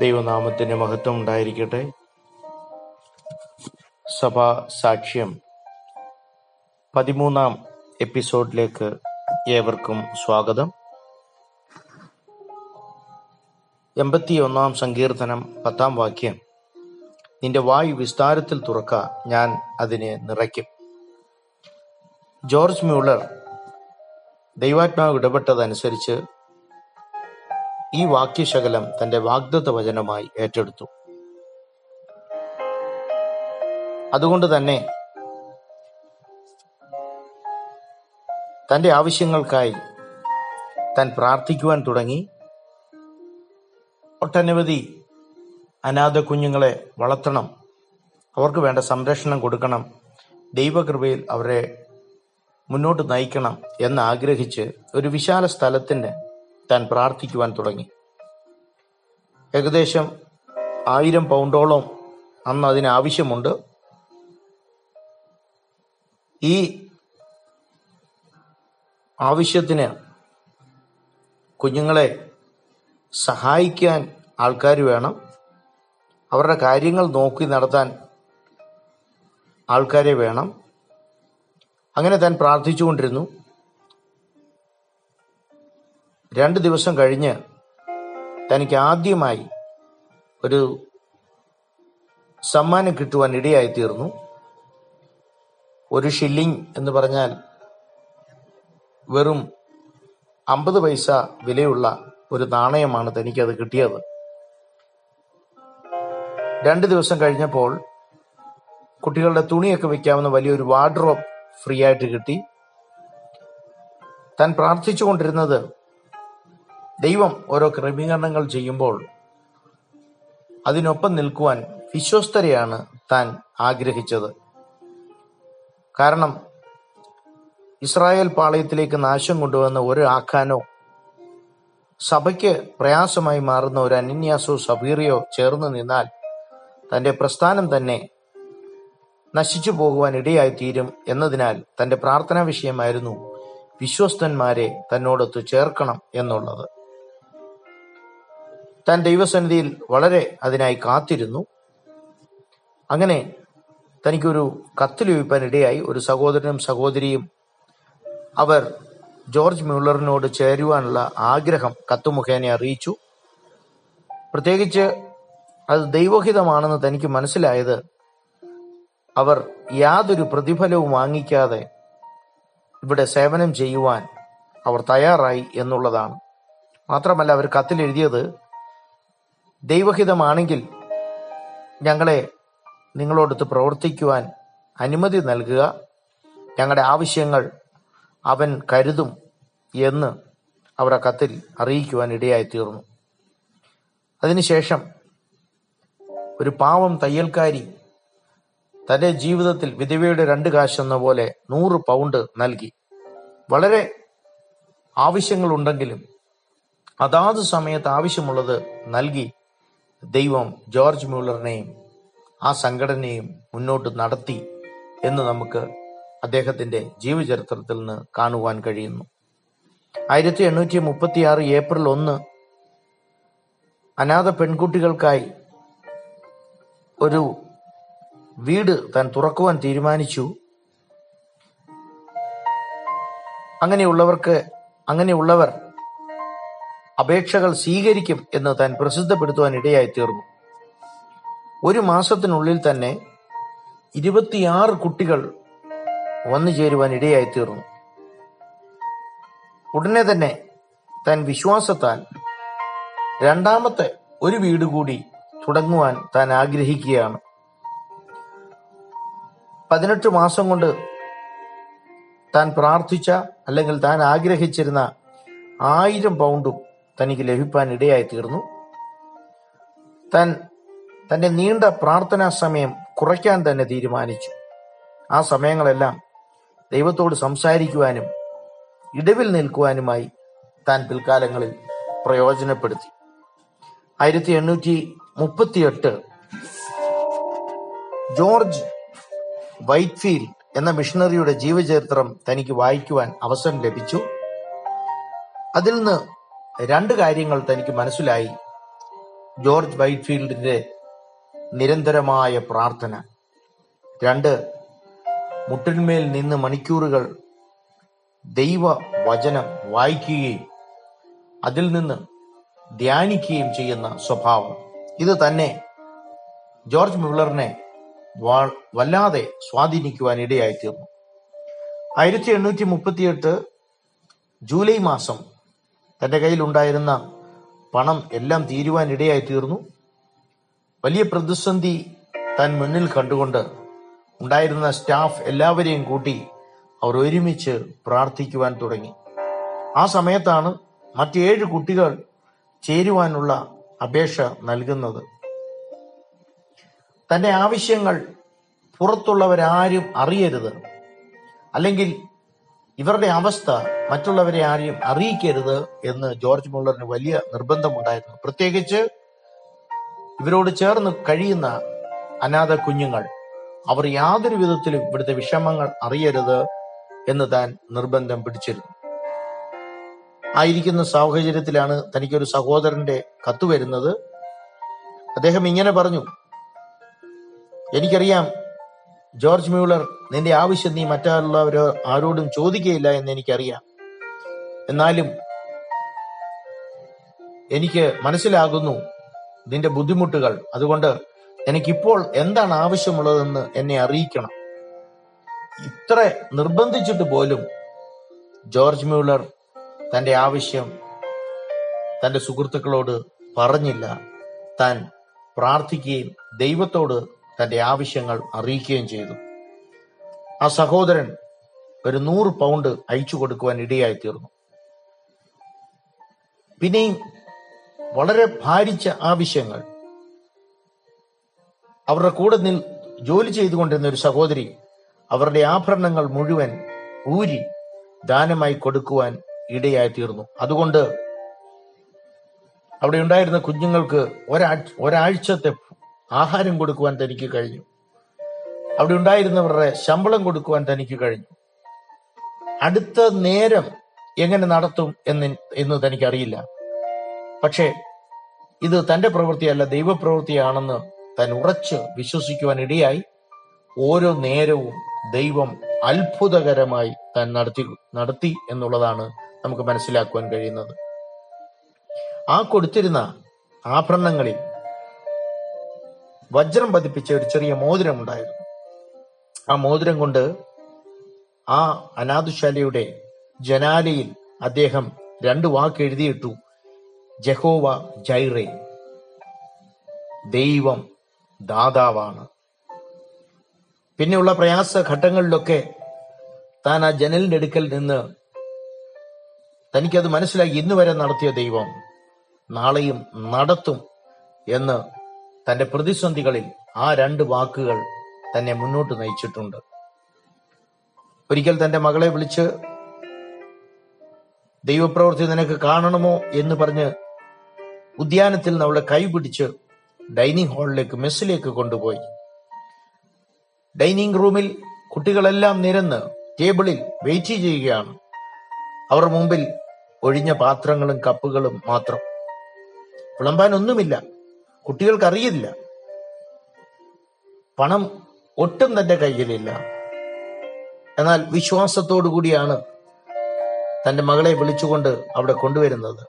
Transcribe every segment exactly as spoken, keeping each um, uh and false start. ദൈവനാമത്തിന് മഹത്വം ഉണ്ടായിരിക്കട്ടെ. സഭാ സാക്ഷ്യം പതിമൂന്നാം എപ്പിസോഡിലേക്ക് ഏവർക്കും സ്വാഗതം. എൺപത്തിയൊന്നാം സങ്കീർത്തനം പത്താം വാക്യം: നിന്റെ വായു വിസ്താരത്തിൽ തുറക്ക, ഞാൻ അതിനെ നിറയ്ക്കും. ജോർജ് മ്യൂളർ ദൈവാത്മാവ് ഇടപെട്ടതനുസരിച്ച് ഈ വാക്യശകലം തന്റെ വാഗ്ദത്ത വചനമായി ഏറ്റെടുത്തു. അതുകൊണ്ട് തന്നെ തന്റെ ആവശ്യങ്ങൾക്കായി താൻ പ്രാർത്ഥിക്കുവാൻ തുടങ്ങി. ഒട്ടനവധി അനാഥ കുഞ്ഞുങ്ങളെ വളർത്തണം, അവർക്ക് വേണ്ട സംരക്ഷണം കൊടുക്കണം, ദൈവകൃപയിൽ അവരെ മുന്നോട്ട് നയിക്കണം എന്നാഗ്രഹിച്ച് ഒരു വിശാല സ്ഥലത്തിന് താൻ പ്രാർത്ഥിക്കുവാൻ തുടങ്ങി. ഏകദേശം ആയിരം പൗണ്ടോളം അന്ന് അതിനാവശ്യമുണ്ട്. ഈ ആവശ്യത്തിന് കുഞ്ഞുങ്ങളെ സഹായിക്കാൻ ആൾക്കാർ വേണം, അവരുടെ കാര്യങ്ങൾ നോക്കി നടത്താൻ ആൾക്കാരെ വേണം. അങ്ങനെ താൻ പ്രാർത്ഥിച്ചുകൊണ്ടിരുന്നു. രണ്ട് ദിവസം കഴിഞ്ഞ് തനിക്ക് ആദ്യമായി ഒരു സമ്മാനം കിട്ടുവാൻ ഇടയായി തീർന്നു. ഒരു ഷില്ലിംഗ് എന്ന് പറഞ്ഞാൽ വെറും അമ്പത് പൈസ വിലയുള്ള ഒരു നാണയമാണ് തനിക്കത് കിട്ടിയത്. രണ്ട് ദിവസം കഴിഞ്ഞപ്പോൾ കുട്ടികളുടെ തുണിയൊക്കെ വയ്ക്കാവുന്ന വലിയൊരു വാർഡ്രോബ് ഫ്രീ ആയിട്ട് കിട്ടി. താൻ പ്രാർത്ഥിച്ചുകൊണ്ടിരുന്നത് ദൈവം ഓരോ ക്രമീകരണങ്ങൾ ചെയ്യുമ്പോൾ അതിനൊപ്പം നിൽക്കുവാൻ വിശ്വസ്തരെയാണ് താൻ ആഗ്രഹിച്ചത്. കാരണം ഇസ്രായേൽ പാളയത്തിലേക്ക് നാശം കൊണ്ടുവന്ന ഒരു ആഖാനോ സഭയ്ക്ക് പ്രയാസമായി മാറുന്ന ഒരു അനന്യാസോ സഫീറിയോ ചേർന്ന് നിന്നാൽ തന്റെ പ്രസ്ഥാനം തന്നെ നശിച്ചു പോകുവാൻ ഇടയായി തീരും എന്നതിനാൽ തന്റെ പ്രാർത്ഥനാ വിഷയമായിരുന്നു വിശ്വസ്തന്മാരെ തന്നോടൊത്ത് ചേർക്കണം എന്നുള്ളത്. താൻ ദൈവസന്നിധിയിൽ വളരെ അതിനായി കാത്തിരുന്നു. അങ്ങനെ തനിക്കൊരു കത്ത് ലഭിക്കാനിടയായി. ഒരു സഹോദരനും സഹോദരിയും അവർ ജോർജ് മ്യൂളറിനോട് ചേരുവാനുള്ള ആഗ്രഹം കത്ത് മുഖേന അറിയിച്ചു. പ്രത്യേകിച്ച് അത് ദൈവഹിതമാണെന്ന് തനിക്ക് മനസ്സിലായത് അവർ യാതൊരു പ്രതിഫലവും വാങ്ങിക്കാതെ ഇവിടെ സേവനം ചെയ്യുവാൻ അവർ തയ്യാറായി എന്നുള്ളതാണ്. മാത്രമല്ല, അവർ കത്തിലെഴുതിയത്, ദൈവഹിതമാണെങ്കിൽ ഞങ്ങളെ നിങ്ങളോടൊത്ത് പ്രവർത്തിക്കുവാൻ അനുമതി നൽകുക, ഞങ്ങളുടെ ആവശ്യങ്ങൾ അവൻ കരുതും എന്ന് അവർ ആ കത്തിൽ അറിയിക്കുവാൻ ഇടയായി തീർന്നു. അതിനുശേഷം ഒരു പാവം തയ്യൽക്കാരി തന്റെ ജീവിതത്തിൽ വിധവയുടെ രണ്ട് കാശെന്ന പോലെ നൂറ് പൗണ്ട് നൽകി. വളരെ ആവശ്യങ്ങളുണ്ടെങ്കിലും അതാത് സമയത്ത് ആവശ്യമുള്ളത് നൽകി ദൈവം ജോർജ് മ്യൂളറിനെയും ആ സംഘടനയും മുന്നോട്ട് നടത്തി എന്ന് നമുക്ക് അദ്ദേഹത്തിന്റെ ജീവചരിത്രത്തിൽ നിന്ന് കാണുവാൻ കഴിയുന്നു. ആയിരത്തി എണ്ണൂറ്റി മുപ്പത്തി ആറ് ഏപ്രിൽ ഒന്ന് അനാഥ പെൺകുട്ടികൾക്കായി ഒരു വീട് താൻ തുറക്കുവാൻ തീരുമാനിച്ചു. അങ്ങനെയുള്ളവർക്ക് അങ്ങനെയുള്ളവർ അപേക്ഷകൾ സ്വീകരിക്കും എന്ന് താൻ പ്രസിദ്ധപ്പെടുത്തുവാൻ ഇടയായി തീർന്നു. ഒരു മാസത്തിനുള്ളിൽ തന്നെ ഇരുപത്തിയാറ് കുട്ടികൾ വന്നു ചേരുവാൻ ഇടയായി തീർന്നു. ഉടനെ തന്നെ താൻ വിശ്വാസത്താൽ രണ്ടാമത്തെ ഒരു വീട് കൂടി തുടങ്ങുവാൻ താൻ ആഗ്രഹിക്കുകയാണ്. പതിനെട്ട് മാസം കൊണ്ട് താൻ പ്രാർത്ഥിച്ച അല്ലെങ്കിൽ താൻ ആഗ്രഹിച്ചിരുന്ന ആയിരം പൗണ്ടും തനിക്ക് ലഭിക്കാൻ ഇടയായി തീർന്നു. താൻ തന്റെ നീണ്ട പ്രാർത്ഥനാ സമയം കുറയ്ക്കാൻ തന്നെ തീരുമാനിച്ചു. ആ സമയങ്ങളെല്ലാം ദൈവത്തോട് സംസാരിക്കുവാനും ഇടവിൽ നിൽക്കുവാനുമായി താൻ പിൽക്കാലങ്ങളിൽ പ്രയോജനപ്പെടുത്തി. ആയിരത്തി എണ്ണൂറ്റി മുപ്പത്തി എട്ട് ജോർജ് വൈറ്റ്ഫീൽഡ് എന്ന മിഷണറിയുടെ ജീവചരിത്രം തനിക്ക് വായിക്കുവാൻ അവസരം ലഭിച്ചു. അതിൽ നിന്ന് രണ്ട് കാര്യങ്ങൾ തനിക്ക് മനസ്സിലായി. ജോർജ് വൈറ്റ്ഫീൽഡിന്റെ നിരന്തരമായ പ്രാർത്ഥന. രണ്ട്, മുട്ടിന്മേൽ നിന്ന് മണിക്കൂറുകൾ ദൈവ വചനം വായിക്കുകയും അതിൽ നിന്ന് ധ്യാനിക്കുകയും ചെയ്യുന്ന സ്വഭാവം. ഇത് തന്നെ ജോർജ് മുള്ളറിനെ വല്ലാതെ സ്വാധീനിക്കുവാൻ ഇടയായിത്തീർന്നു. ആയിരത്തി എണ്ണൂറ്റി മുപ്പത്തി എട്ട് ജൂലൈ മാസം തന്റെ കയ്യിലുണ്ടായിരുന്ന പണം എല്ലാം തീരുവാൻ ഇടയായിത്തീർന്നു. വലിയ പ്രതിസന്ധി താൻ മുന്നിൽ കണ്ടുകൊണ്ട് ഉണ്ടായിരുന്ന സ്റ്റാഫ് എല്ലാവരെയും കൂട്ടി അവർ ഒരുമിച്ച് പ്രാർത്ഥിക്കുവാൻ തുടങ്ങി. ആ സമയത്താണ് മറ്റേഴ് കുട്ടികൾ ചേരുവാനുള്ള അപേക്ഷ നൽകുന്നത്. തന്റെ ആവശ്യങ്ങൾ പുറത്തുള്ളവരാരും അറിയരുത്, അല്ലെങ്കിൽ ഇവരുടെ അവസ്ഥ മറ്റുള്ളവരെ ആരെയും അറിയിക്കരുത് എന്ന് ജോർജ് മുള്ളറിന് വലിയ നിർബന്ധമുണ്ടായിരുന്നു. പ്രത്യേകിച്ച് ഇവരോട് ചേർന്ന് കഴിയുന്ന അനാഥ കുഞ്ഞുങ്ങൾ, അവർ യാതൊരു വിധത്തിലും ഇവിടുത്തെ വിഷമങ്ങൾ അറിയരുത് എന്ന് താൻ നിർബന്ധം പിടിച്ചിരുന്നു. ആയിരിക്കുന്ന സാഹചര്യത്തിലാണ് തനിക്കൊരു സഹോദരന്റെ കത്ത് വരുന്നത്. അദ്ദേഹം ഇങ്ങനെ പറഞ്ഞു: എനിക്കറിയാം ജോർജ് മ്യൂളർ, നിന്റെ ആവശ്യം നീ മറ്റുള്ളവരോ ആരോടും ചോദിക്കുകയില്ല എന്ന് എനിക്കറിയാം. എന്നാലും എനിക്ക് മനസ്സിലാകുന്നു നിന്റെ ബുദ്ധിമുട്ടുകൾ. അതുകൊണ്ട് എനിക്കിപ്പോൾ എന്താണ് ആവശ്യമുള്ളതെന്ന് എന്നെ അറിയിക്കണം. ഇത്ര നിർബന്ധിച്ചിട്ട് പോലും ജോർജ് മ്യൂളർ തന്റെ ആവശ്യം തന്റെ സുഹൃത്തുക്കളോട് പറഞ്ഞില്ല. താൻ പ്രാർത്ഥിക്കുകയും ദൈവത്തോട് തന്റെ ആവശ്യങ്ങൾ അറിയിക്കുകയും ചെയ്തു. ആ സഹോദരൻ ഒരു നൂറ് പൗണ്ട് അയച്ചു കൊടുക്കുവാൻ ഇടയായി തീർന്നു. പിന്നെയും വളരെ ഭാരിച്ച ആവശ്യങ്ങൾ. അവരുടെ കൂടെ നിൽ ജോലി ചെയ്തുകൊണ്ടിരുന്ന ഒരു സഹോദരി അവരുടെ ആഭരണങ്ങൾ മുഴുവൻ ഊരി ദാനമായി കൊടുക്കുവാൻ ഇടയായി തീർന്നു. അതുകൊണ്ട് അവിടെ ഉണ്ടായിരുന്ന കുഞ്ഞുങ്ങൾക്ക് ഒരാഴ്ച ഒരാഴ്ചത്തെ ആഹാരം കൊടുക്കുവാൻ തനിക്ക് കഴിഞ്ഞു. അവിടെ ഉണ്ടായിരുന്നവരുടെ ശമ്പളം കൊടുക്കുവാൻ തനിക്ക് കഴിഞ്ഞു. അടുത്ത നേരം എങ്ങനെ നടത്തും എന്ന് എന്ന് തനിക്കറിയില്ല. പക്ഷേ ഇത് തന്റെ പ്രവൃത്തിയല്ല, ദൈവപ്രവൃത്തിയാണെന്ന് താൻ ഉറച്ച് വിശ്വസിക്കുവാൻ ഇടയായി. ഓരോ നേരവും ദൈവം അത്ഭുതകരമായി താൻ നടത്തി നടത്തി എന്നുള്ളതാണ് നമുക്ക് മനസ്സിലാക്കുവാൻ കഴിയുന്നത്. ആ കൊടുത്തിരുന്ന ആഭരണങ്ങളിൽ വജ്രം പതിപ്പിച്ച ഒരു ചെറിയ മോതിരം ഉണ്ടായിരുന്നു. ആ മോതിരം കൊണ്ട് ആ അനാഥശാലയുടെ ജനാലയിൽ അദ്ദേഹം രണ്ട് വാക്ക് എഴുതിയിട്ടു: ജഹോവ ജൈറേ, ദൈവം ദാതാവാണ്. പിന്നെയുള്ള പ്രയാസ ഘട്ടങ്ങളിലൊക്കെ താൻ ആ ജനലിന്റെ അടുക്കൽ നിന്ന് തനിക്കത് മനസ്സിലാക്കി, ഇന്ന് വരെ നടത്തിയ ദൈവം നാളെയും നടത്തും എന്ന് തന്റെ പ്രതിസന്ധികളിൽ ആ രണ്ട് വാക്കുകൾ തന്നെ മുന്നോട്ട് നയിച്ചിട്ടുണ്ട്. ഒരിക്കൽ തന്റെ മകളെ വിളിച്ച് ദൈവപ്രവൃത്തി നിനക്ക് കാണണമോ എന്ന് പറഞ്ഞ് ഉദ്യാനത്തിൽ നിന്ന് അവളെ കൈപിടിച്ച് ഡൈനിങ് ഹാളിലേക്ക് മെസ്സിലേക്ക് കൊണ്ടുപോയി. ഡൈനിങ് റൂമിൽ കുട്ടികളെല്ലാം നിരന്ന് ടേബിളിൽ വെയിറ്റ് ചെയ്യുകയാണ്. അവർ മുമ്പിൽ ഒഴിഞ്ഞ പാത്രങ്ങളും കപ്പുകളും മാത്രം, വിളമ്പാൻ ഒന്നുമില്ല. കുട്ടികൾക്കറിയില്ല, പണം ഒട്ടും തന്റെ കയ്യിലില്ല. എന്നാൽ വിശ്വാസത്തോടു കൂടിയാണ് തന്റെ മകളെ വിളിച്ചുകൊണ്ട് അവിടെ കൊണ്ടുവരുന്നത്.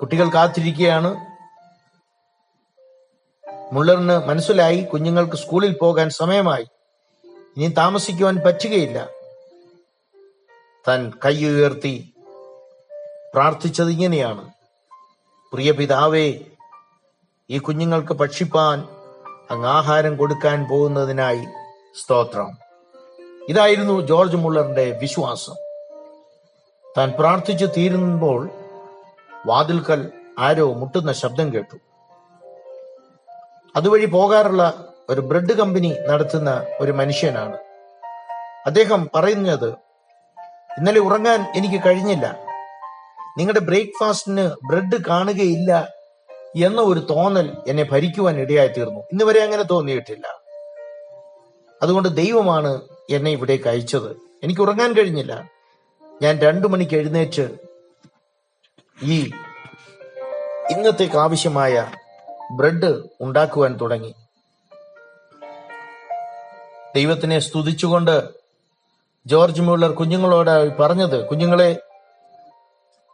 കുട്ടികൾ കാത്തിരിക്കുകയാണ്. മുള്ളറിന് മനസ്സിലായി കുഞ്ഞുങ്ങൾക്ക് സ്കൂളിൽ പോകാൻ സമയമായി, ഇനി താമസിക്കുവാൻ പറ്റുകയില്ല. താൻ കൈ ഉയർത്തി പ്രാർത്ഥിച്ചത് ഇങ്ങനെയാണ്: പ്രിയ പിതാവേ, ഈ കുഞ്ഞുങ്ങൾക്ക് ഭക്ഷിപ്പാൻ അങ്ങ് ആഹാരം കൊടുക്കാൻ പോകുന്നതിനായി സ്തോത്രം. ഇതായിരുന്നു ജോർജ് മുള്ളറിന്റെ വിശ്വാസം. താൻ പ്രാർത്ഥിച്ചു തീരുമ്പോൾ വാതിൽക്കൽ ആരോ മുട്ടുന്ന ശബ്ദം കേട്ടു. അതുവഴി പോകാറുള്ള ഒരു ബ്രെഡ് കമ്പനി നടത്തുന്ന ഒരു മനുഷ്യനാണ്. അദ്ദേഹം പറയുന്നത്: ഇന്നലെ ഉറങ്ങാൻ എനിക്ക് കഴിഞ്ഞില്ല, നിങ്ങളുടെ ബ്രേക്ക്ഫാസ്റ്റിന് ബ്രെഡ് കാണുകയില്ല എന്ന ഒരു തോന്നൽ എന്നെ ഭരിക്കുവാൻ ഇടയായി തീർന്നു. ഇന്ന് വരെ അങ്ങനെ തോന്നിയിട്ടില്ല. അതുകൊണ്ട് ദൈവമാണ് എന്നെ ഇവിടേക്ക് അയച്ചത്. എനിക്ക് ഉറങ്ങാൻ കഴിഞ്ഞില്ല. ഞാൻ രണ്ടു മണിക്ക് എഴുന്നേറ്റ് ഈ ഇന്നത്തേക്ക് ആവശ്യമായ ബ്രെഡ് ഉണ്ടാക്കുവാൻ തുടങ്ങി. ദൈവത്തിനെ സ്തുതിച്ചുകൊണ്ട് ജോർജ് മ്യൂളർ കുഞ്ഞുങ്ങളോടായി പറഞ്ഞത്, കുഞ്ഞുങ്ങളെ,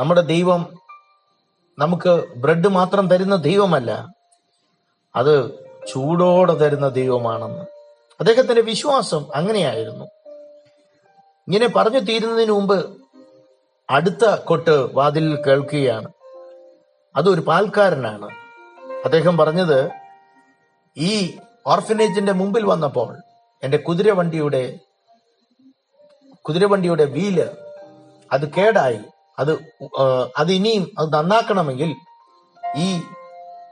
നമ്മുടെ ദൈവം നമുക്ക് ബ്രെഡ് മാത്രം തരുന്ന ദൈവമല്ല, അത് ചൂടോടെ തരുന്ന ദൈവമാണെന്ന്. അദ്ദേഹത്തിന്റെ വിശ്വാസം അങ്ങനെയായിരുന്നു. ഇങ്ങനെ പറഞ്ഞു തീരുന്നതിന് മുമ്പ് അടുത്ത കൊട്ട് വാതിൽ കേൾക്കുകയാണ്. അതൊരു പാൽക്കാരനാണ്. അദ്ദേഹം പറഞ്ഞത്, ഈ ഓർഫനേജിന്റെ മുമ്പിൽ വന്നപ്പോൾ എന്റെ കുതിരവണ്ടിയുടെ കുതിരവണ്ടിയുടെ വീല് അത് കേടായി, അത് അത് ഇനിയും അത് നന്നാക്കണമെങ്കിൽ ഈ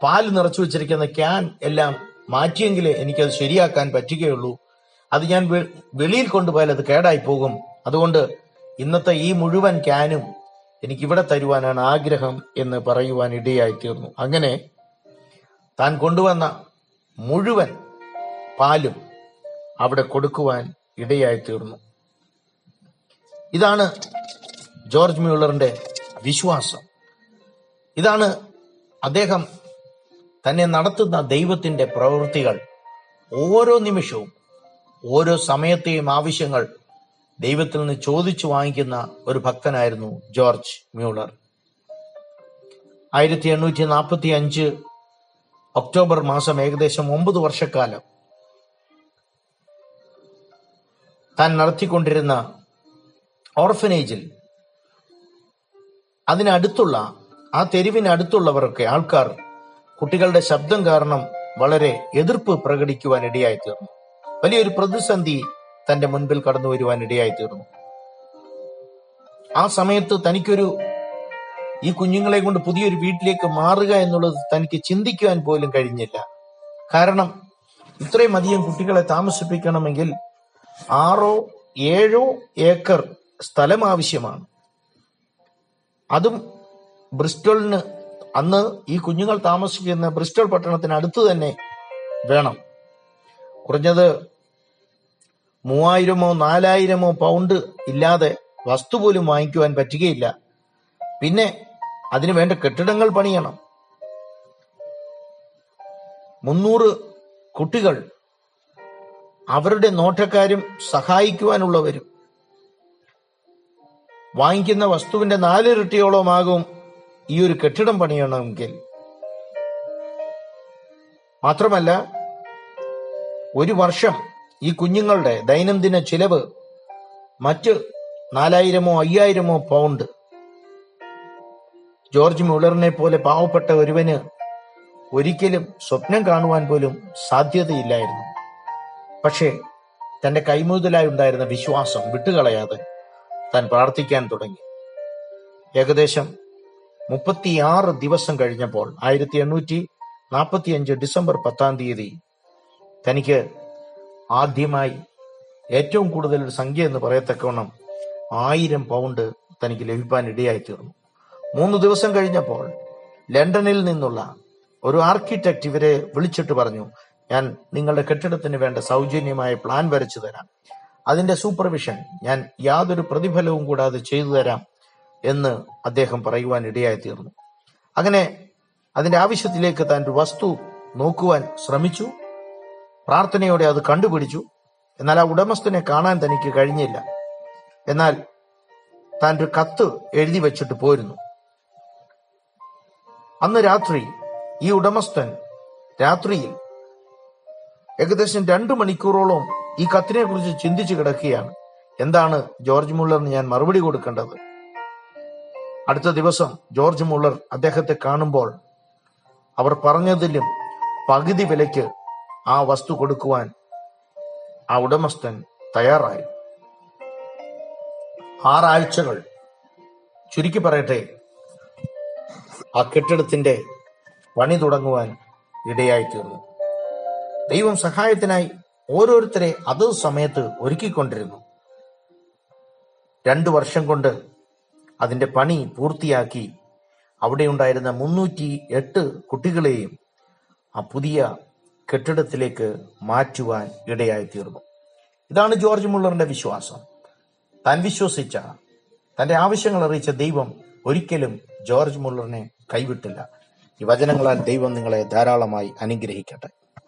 പാല് നിറച്ചു വെച്ചിരിക്കുന്ന ക്യാൻ എല്ലാം മാറ്റിയെങ്കിലേ എനിക്കത് ശരിയാക്കാൻ പറ്റുകയുള്ളൂ. അത് ഞാൻ വെളിയിൽ കൊണ്ടുപോയാൽ അത് കേടായി പോകും. അതുകൊണ്ട് ഇന്നത്തെ ഈ മുഴുവൻ ക്യാനും എനിക്കിവിടെ തരുവാനാണ് ആഗ്രഹം എന്ന് പറയുവാൻ ഇടയായി തീർന്നു. അങ്ങനെ താൻ കൊണ്ടുവന്ന മുഴുവൻ പാലും അവിടെ കൊടുക്കുവാൻ ഇടയായി തീർന്നു. ഇതാണ് ജോർജ് മ്യൂളറിന്റെ വിശ്വാസം. ഇതാണ് അദ്ദേഹം തന്നെ നടത്തുന്ന ദൈവത്തിന്റെ പ്രവൃത്തികൾ. ഓരോ നിമിഷവും ഓരോ സമയത്തെയും ആവശ്യങ്ങൾ ദൈവത്തിൽ നിന്ന് ചോദിച്ചു വാങ്ങിക്കുന്ന ഒരു ഭക്തനായിരുന്നു ജോർജ് മ്യൂളർ. ആയിരത്തി എണ്ണൂറ്റി നാൽപ്പത്തി അഞ്ച് ഒക്ടോബർ മാസം ഏകദേശം ഒമ്പത് വർഷക്കാലം താൻ നടത്തിക്കൊണ്ടിരുന്ന ഓർഫനേജിൽ അതിനടുത്തുള്ള ആ തെരുവിനടുത്തുള്ളവരൊക്കെ ആൾക്കാർ കുട്ടികളുടെ ശബ്ദം കാരണം വളരെ എതിർപ്പ് പ്രകടിക്കുവാൻ ഇടയായി തീർന്നു. വലിയൊരു പ്രതിസന്ധി തന്റെ മുൻപിൽ കടന്നു വരുവാൻ ഇടയായി തീർന്നു. ആ സമയത്ത് തനിക്കൊരു ഈ കുഞ്ഞുങ്ങളെ കൊണ്ട് പുതിയൊരു വീട്ടിലേക്ക് മാറുക എന്നുള്ളത് തനിക്ക് ചിന്തിക്കുവാൻ പോലും കഴിഞ്ഞില്ല. കാരണം ഇത്രയും അധികം കുട്ടികളെ താമസിപ്പിക്കണമെങ്കിൽ ആറോ ഏഴോ ഏക്കർ സ്ഥലം ആവശ്യമാണ്. അതും ബ്രിസ്റ്റോളിന്, അന്ന് ഈ കുഞ്ഞുങ്ങൾ താമസിക്കുന്ന ബ്രിസ്റ്റോൾ പട്ടണത്തിന് അടുത്ത് തന്നെ വേണം. കുറഞ്ഞത് മൂവായിരമോ നാലായിരമോ പൗണ്ട് ഇല്ലാതെ വസ്തു പോലും വാങ്ങിക്കുവാൻ പറ്റുകയില്ല. പിന്നെ അതിനു വേണ്ട കെട്ടിടങ്ങൾ പണിയണം. മുന്നൂറ് കുട്ടികൾ, അവരുടെ നോട്ടക്കാരും സഹായിക്കുവാനുള്ളവരും. വാങ്ങിക്കുന്ന വസ്തുവിന്റെ നാലിരട്ടിയോളമാകും ഈ ഒരു കെട്ടിടം പണിയണമെങ്കിൽ. മാത്രമല്ല, ഒരു വർഷം ഈ കുഞ്ഞുങ്ങളുടെ ദൈനംദിന ചിലവ് മറ്റ് നാലായിരമോ അയ്യായിരമോ പൗണ്ട്. ജോർജ് മ്യൂളറിനെ പോലെ പാവപ്പെട്ട ഒരുവന് ഒരിക്കലും സ്വപ്നം കാണുവാൻ പോലും സാധ്യതയില്ലായിരുന്നു. പക്ഷേ തന്റെ കൈമുതലായി ഉണ്ടായിരുന്ന വിശ്വാസം വിട്ടുകളയാതെ താൻ പ്രാർത്ഥിക്കാൻ തുടങ്ങി. ഏകദേശം മുപ്പത്തിയാറ് ദിവസം കഴിഞ്ഞപ്പോൾ ആയിരത്തി എണ്ണൂറ്റി നാൽപ്പത്തി അഞ്ച് ഡിസംബർ പത്താം തീയതി തനിക്ക് ആദ്യമായി ഏറ്റവും കൂടുതൽ ഒരു സംഖ്യ എന്ന് പറയത്തക്കവണ്ണം ആയിരം പൗണ്ട് തനിക്ക് ലഭിക്കാൻ ഇടയായി തീർന്നു. മൂന്ന് ദിവസം കഴിഞ്ഞപ്പോൾ ലണ്ടനിൽ നിന്നുള്ള ഒരു ആർക്കിടെക്ട് ഇവരെ വിളിച്ചിട്ട് പറഞ്ഞു, ഞാൻ നിങ്ങളുടെ കെട്ടിടത്തിന് വേണ്ട സൗജന്യമായ പ്ലാൻ വരച്ചു തരാം, അതിന്റെ സൂപ്പർവിഷൻ ഞാൻ യാതൊരു പ്രതിഫലവും കൂടാതെ ചെയ്തു തരാം എന്ന് അദ്ദേഹം പറയുവാൻ ഇടയായി തീർന്നു. അങ്ങനെ അതിന്റെ ആവശ്യത്തിലേക്ക് താൻ ഒരു വസ്തു നോക്കുവാൻ ശ്രമിച്ചു. പ്രാർത്ഥനയോടെ അത് കണ്ടുപിടിച്ചു. എന്നാൽ ആ ഉടമസ്ഥനെ കാണാൻ തനിക്ക് കഴിഞ്ഞില്ല. എന്നാൽ താൻ ഒരു കത്ത് എഴുതി വെച്ചിട്ട് പോയിരുന്നു. അന്ന് രാത്രി ഈ ഉടമസ്ഥൻ രാത്രിയിൽ ഏകദേശം രണ്ടു മണിക്കൂറോളം ഈ കത്തിനെ കുറിച്ച് ചിന്തിച്ചു കിടക്കുകയാണ്. എന്താണ് ജോർജ് മ്യൂളറിന് ഞാൻ മറുപടി കൊടുക്കേണ്ടത്? അടുത്ത ദിവസം ജോർജ് മ്യൂളർ അദ്ദേഹത്തെ കാണുമ്പോൾ അവർ പറഞ്ഞതിലും പകുതി വിലയ്ക്ക് ആ വസ്തു കൊടുക്കുവാൻ ആ ഉടമസ്ഥൻ തയ്യാറായി. ആറാഴ്ചകൾ, ചുരുക്കി പറയട്ടെ, ആ കെട്ടിടത്തിന്റെ പണി തുടങ്ങുവാൻ ഇടയായി തീർന്നു. ദൈവം സഹായത്തിനായി ഓരോരുത്തരെ അതത് സമയത്ത് ഒരുക്കിക്കൊണ്ടിരുന്നു. രണ്ടു വർഷം കൊണ്ട് അതിന്റെ പണി പൂർത്തിയാക്കി അവിടെയുണ്ടായിരുന്ന മുന്നൂറ്റി എട്ട് കുട്ടികളെയും ആ പുതിയ കെട്ടിടത്തിലേക്ക് മാറ്റുവാൻ ഇടയായി തീർന്നു. ഇതാണ് ജോർജ് മ്യൂളറിന്റെ വിശ്വാസം. താൻ വിശ്വസിച്ച, തന്റെ ആവശ്യങ്ങൾ അറിയിച്ച ദൈവം ഒരിക്കലും ജോർജ് മ്യൂളറിനെ കൈവിട്ടില്ല. ഈ വചനങ്ങളാൽ ദൈവം നിങ്ങളെ ധാരാളമായി അനുഗ്രഹിക്കട്ടെ.